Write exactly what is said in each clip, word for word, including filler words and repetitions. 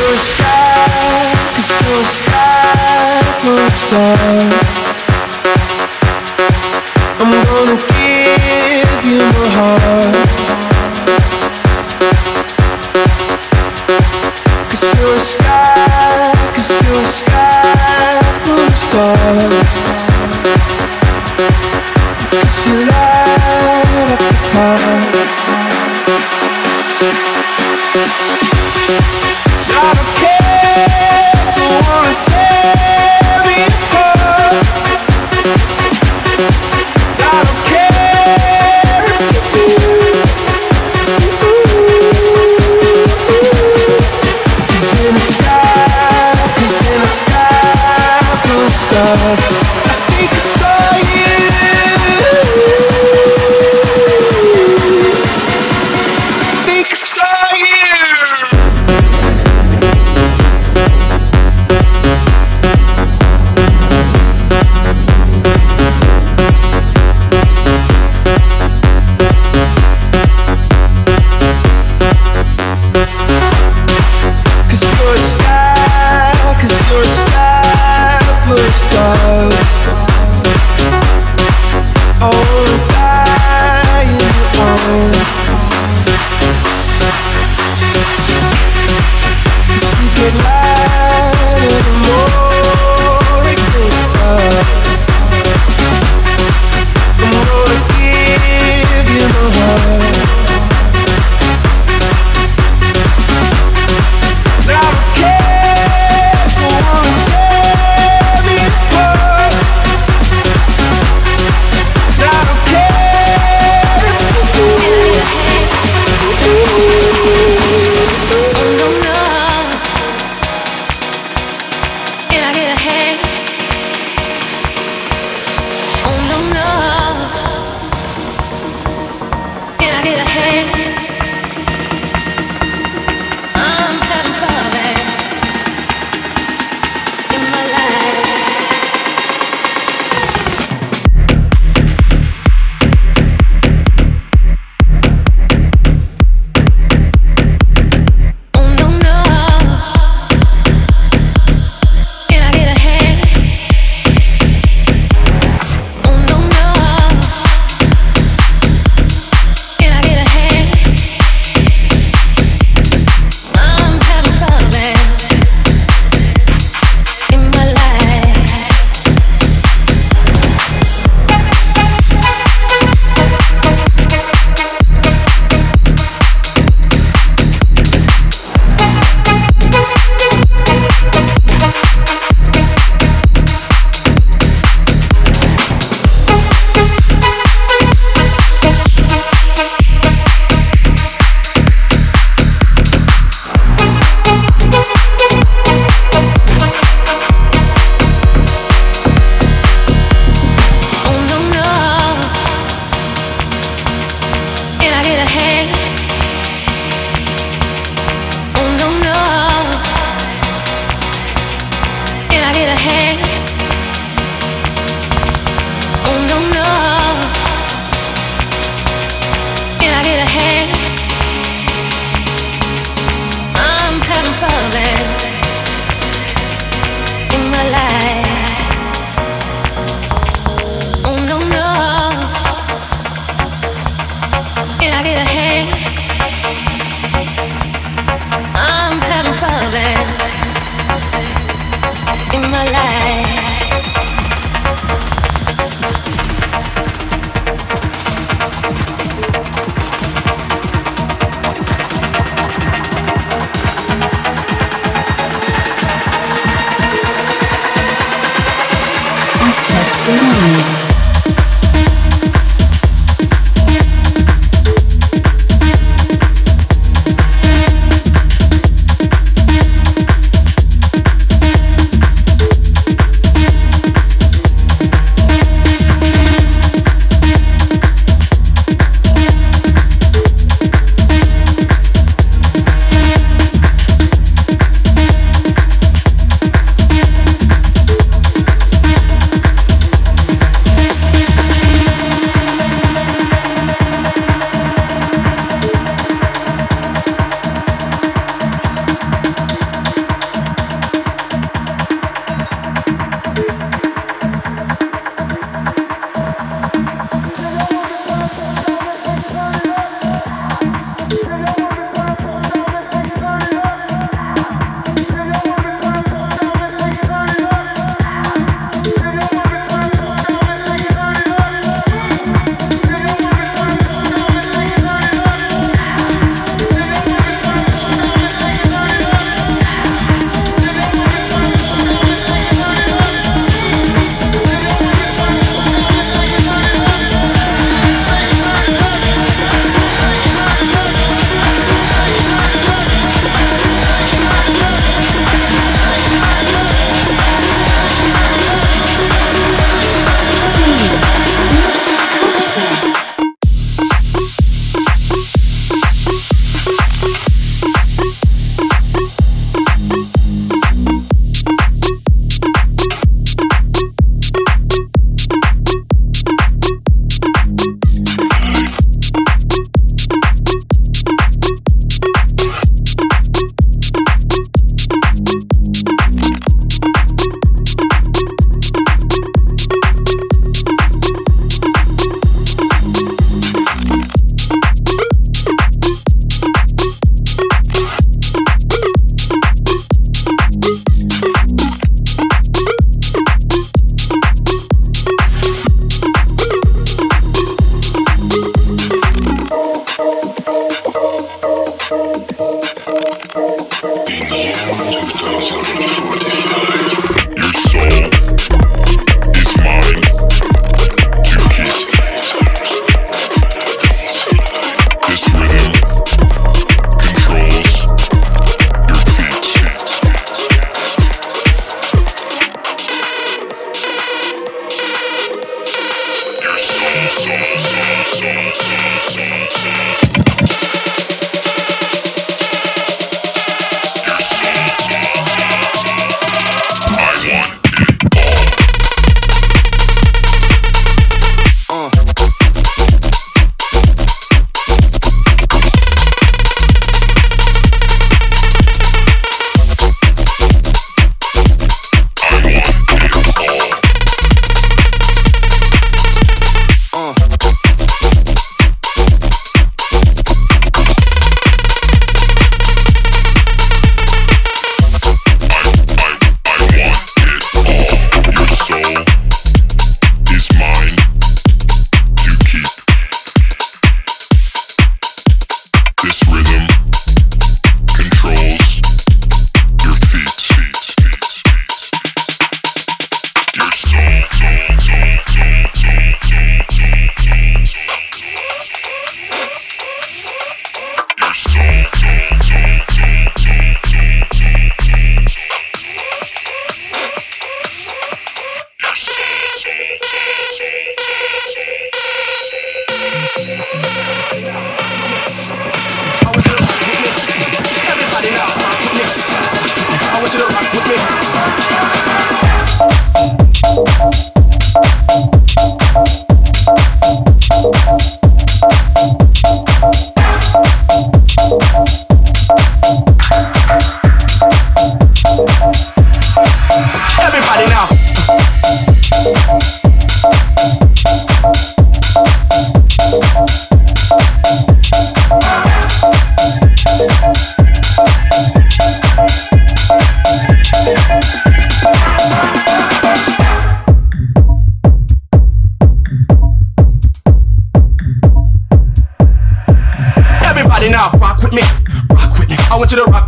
your sky, 'cause your sky will fly. I'm gonna give you my heart, 'cause your sky, 'cause your sky will fly. Cause you light up the path. I don't care, don't wanna tear me apart. I don't care if you do. Cause in the sky, cause in the sky, blue stars, I think I saw you.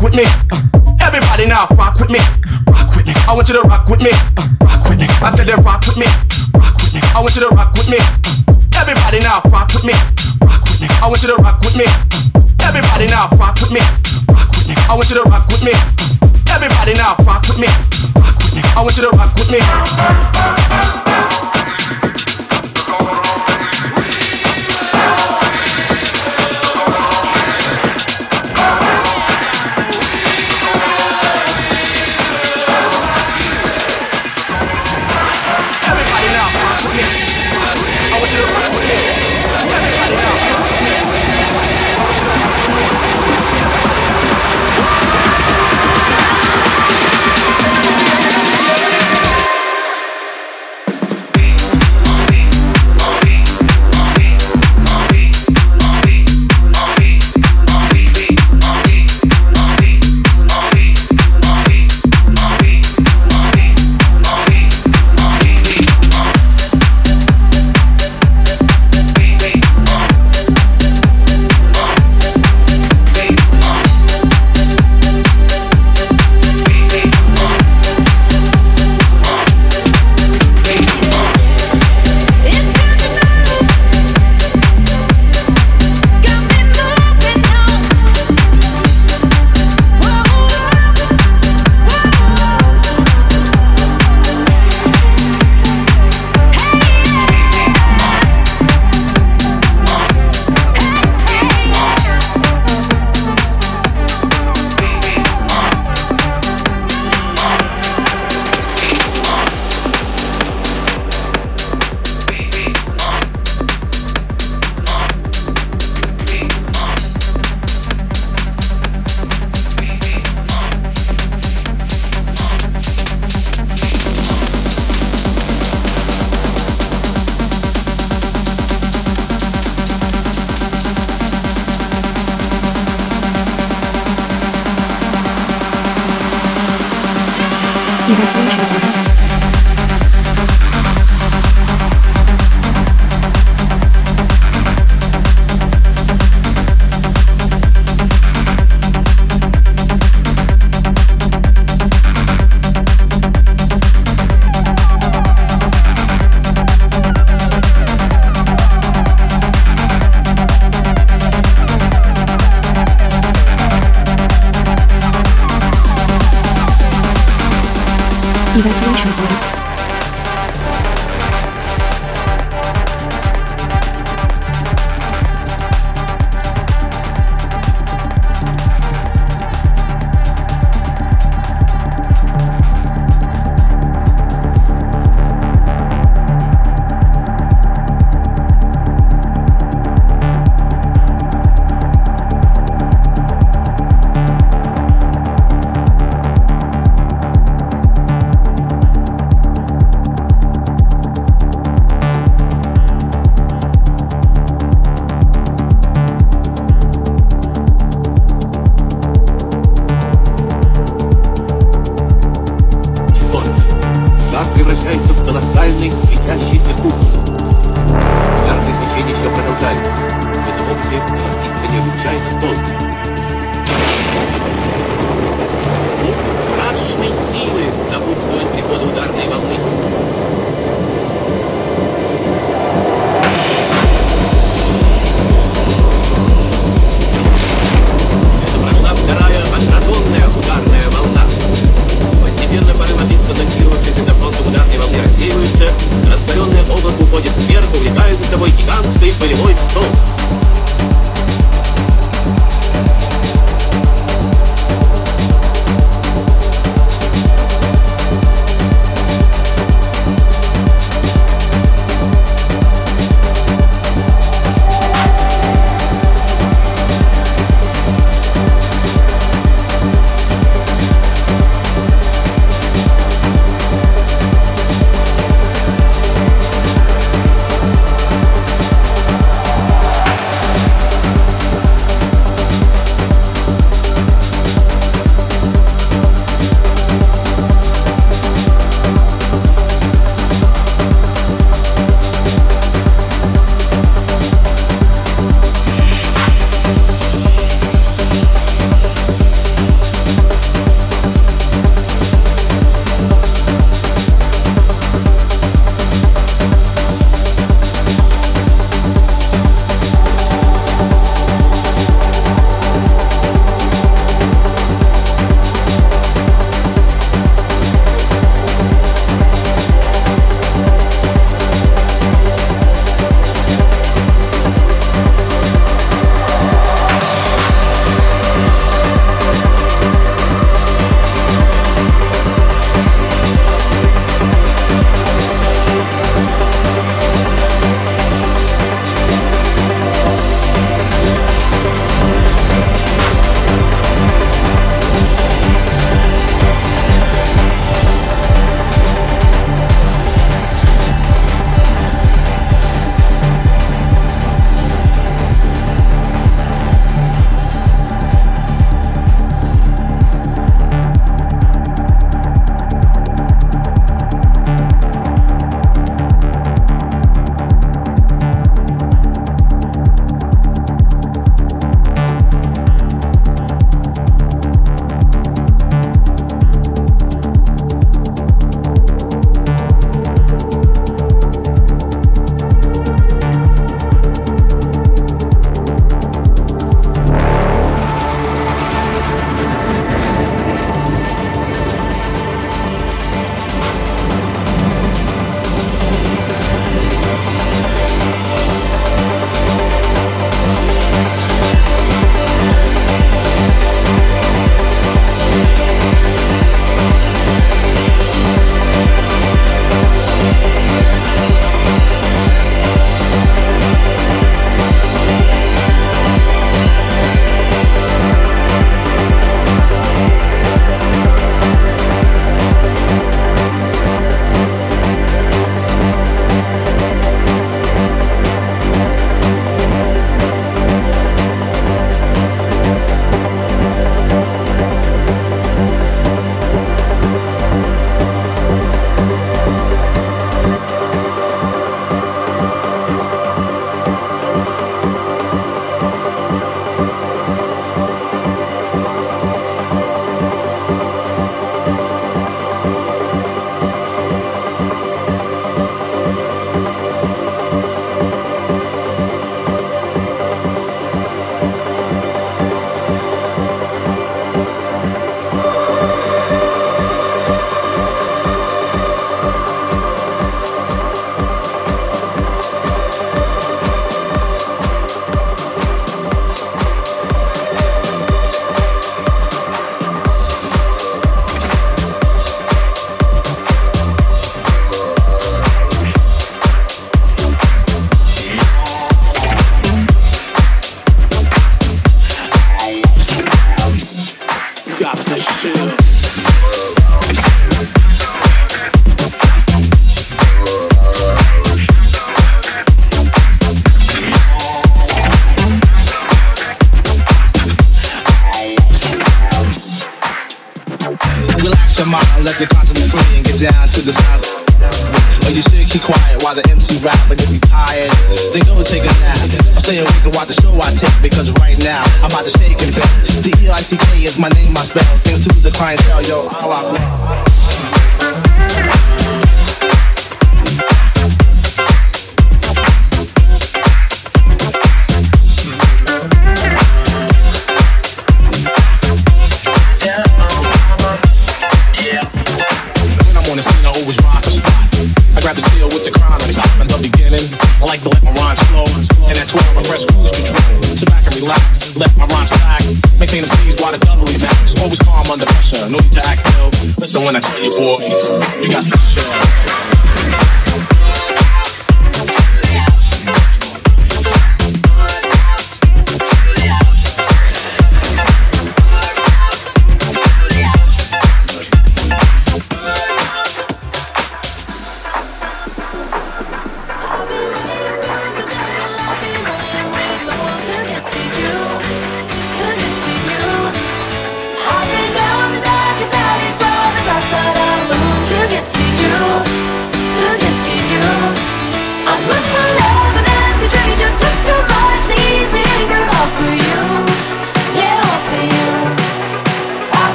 rock with me. Everybody now, rock with me, rock with me. I want you to rock with me, rock with me. I said that rock with me, rock with me. I want you to rock with me. Everybody now, rock with me, rock with me. I want you to rock with me. Everybody now, rock with me, rock with me. I want you to rock with me. Everybody now, rock with me, rock with me. I want you to rock with me.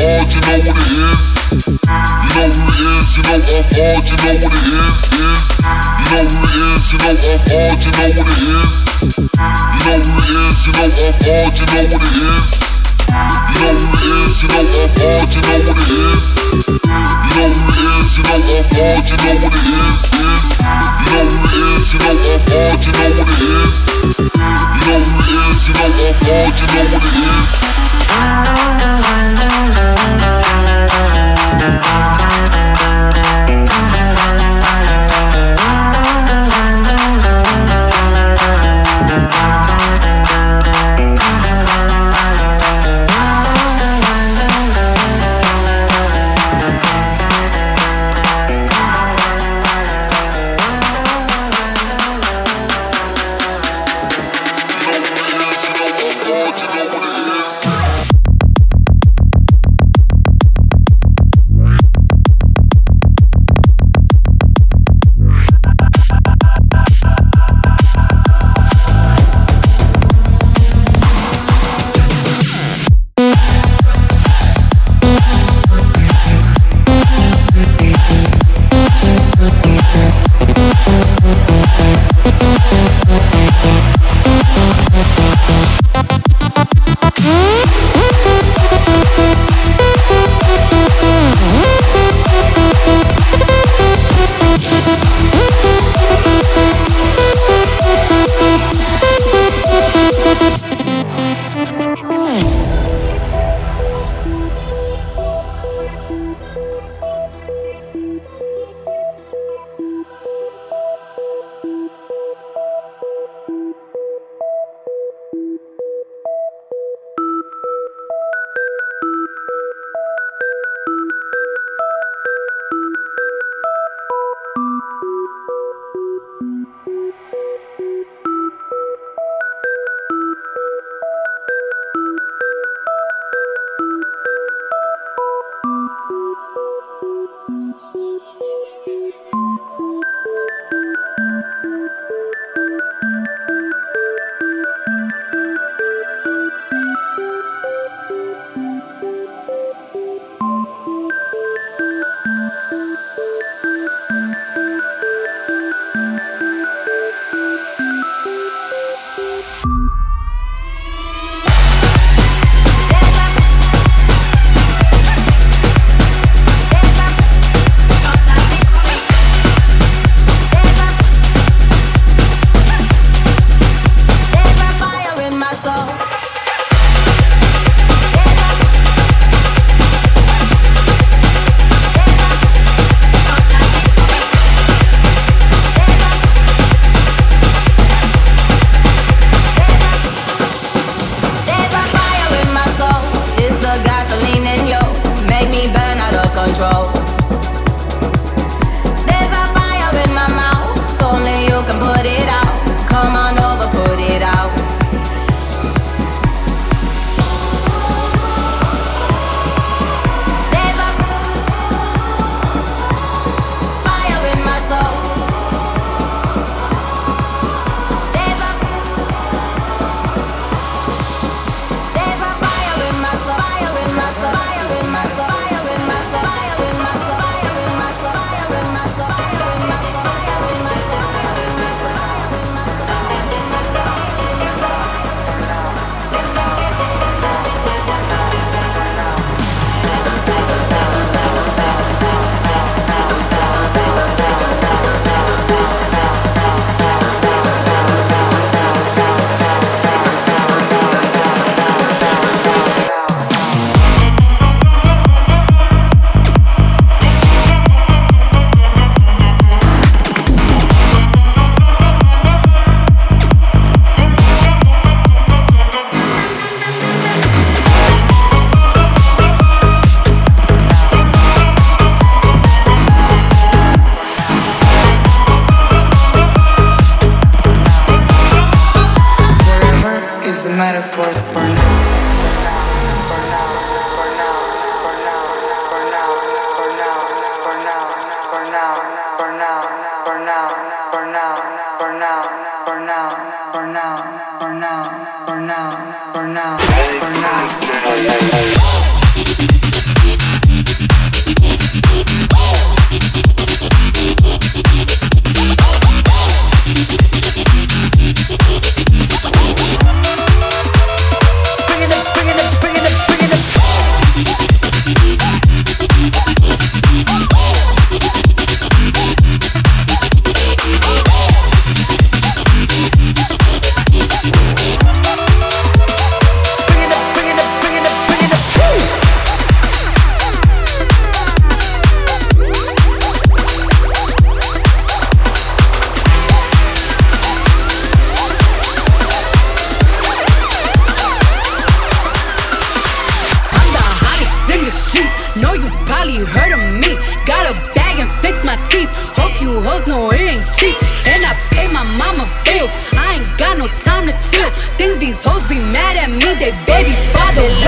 You know what it is, you know what it is, you know what it is, You know who it is, you know I'm hard, you know what it is. You know who it is, you know I'm hard, you know what it is. You know who it is, you know I'm hard, you know what it is. You know who it is, you know I'm hard, you know what it is. You know what it is, you know I'm hard, you know what it is.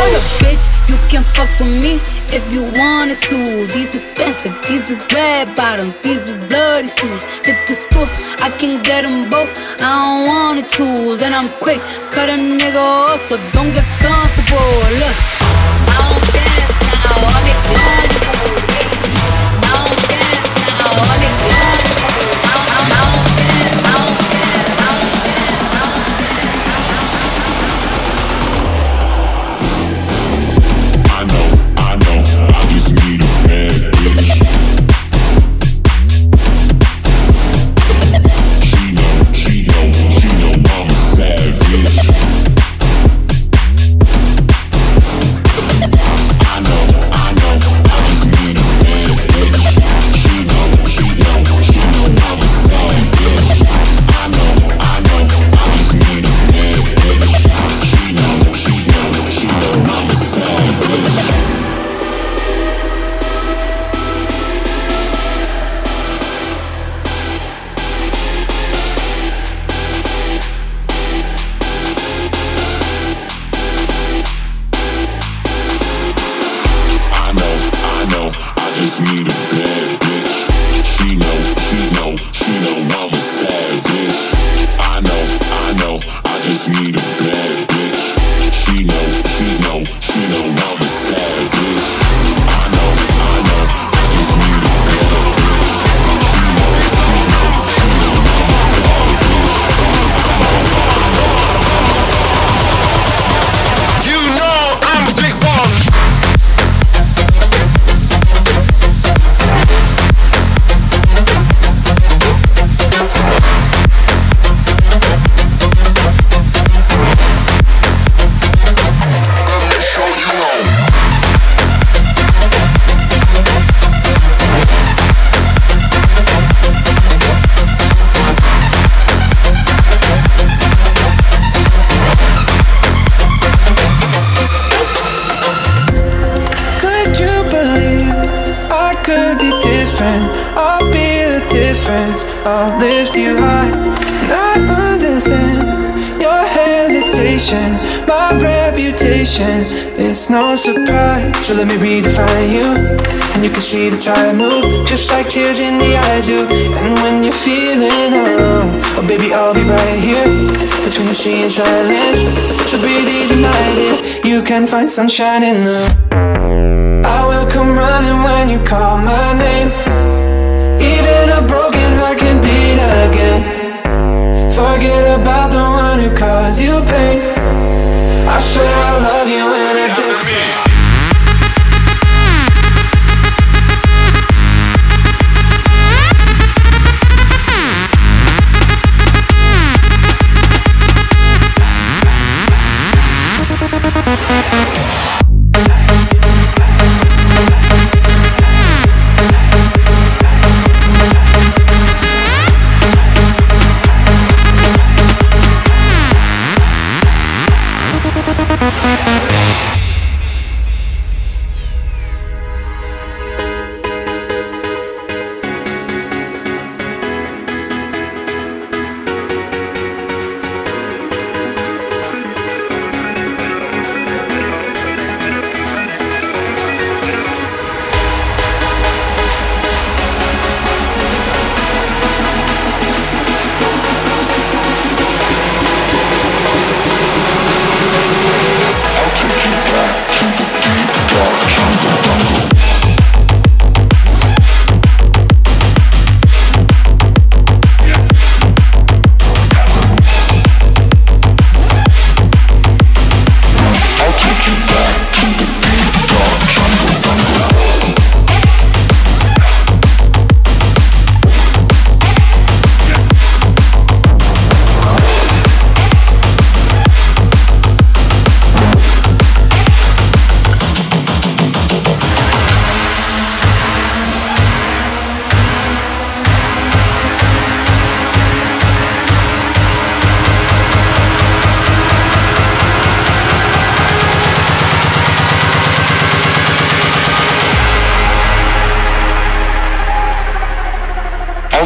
Hello, bitch, you can fuck with me if you wanted to. These expensive, these is red bottoms, these is bloody shoes. Hit the school, I can get them both, I don't wanna choose. And I'm quick, cut a nigga off, so don't get comfortable. Look, I don't dance now, I make glad moves. I don't dance now, I make glad moves. I don't, I don't dance, I don't dance, I don't dance, I don't dance. I know, I know, I just need a bad bitch. She know, she know, she know I'm a savage. So let me redefine you, and you can see the time move, just like tears in the eyes do. And when you're feeling alone, oh baby, I'll be right here, between the sea and silence. So breathe easy, my dear, you can find sunshine in the. I will come running when you call my name. Even a broken heart can beat again. Forget about the one who caused you pain. I swear I love you in a different.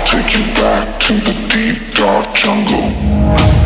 Take you back to the deep, dark jungle.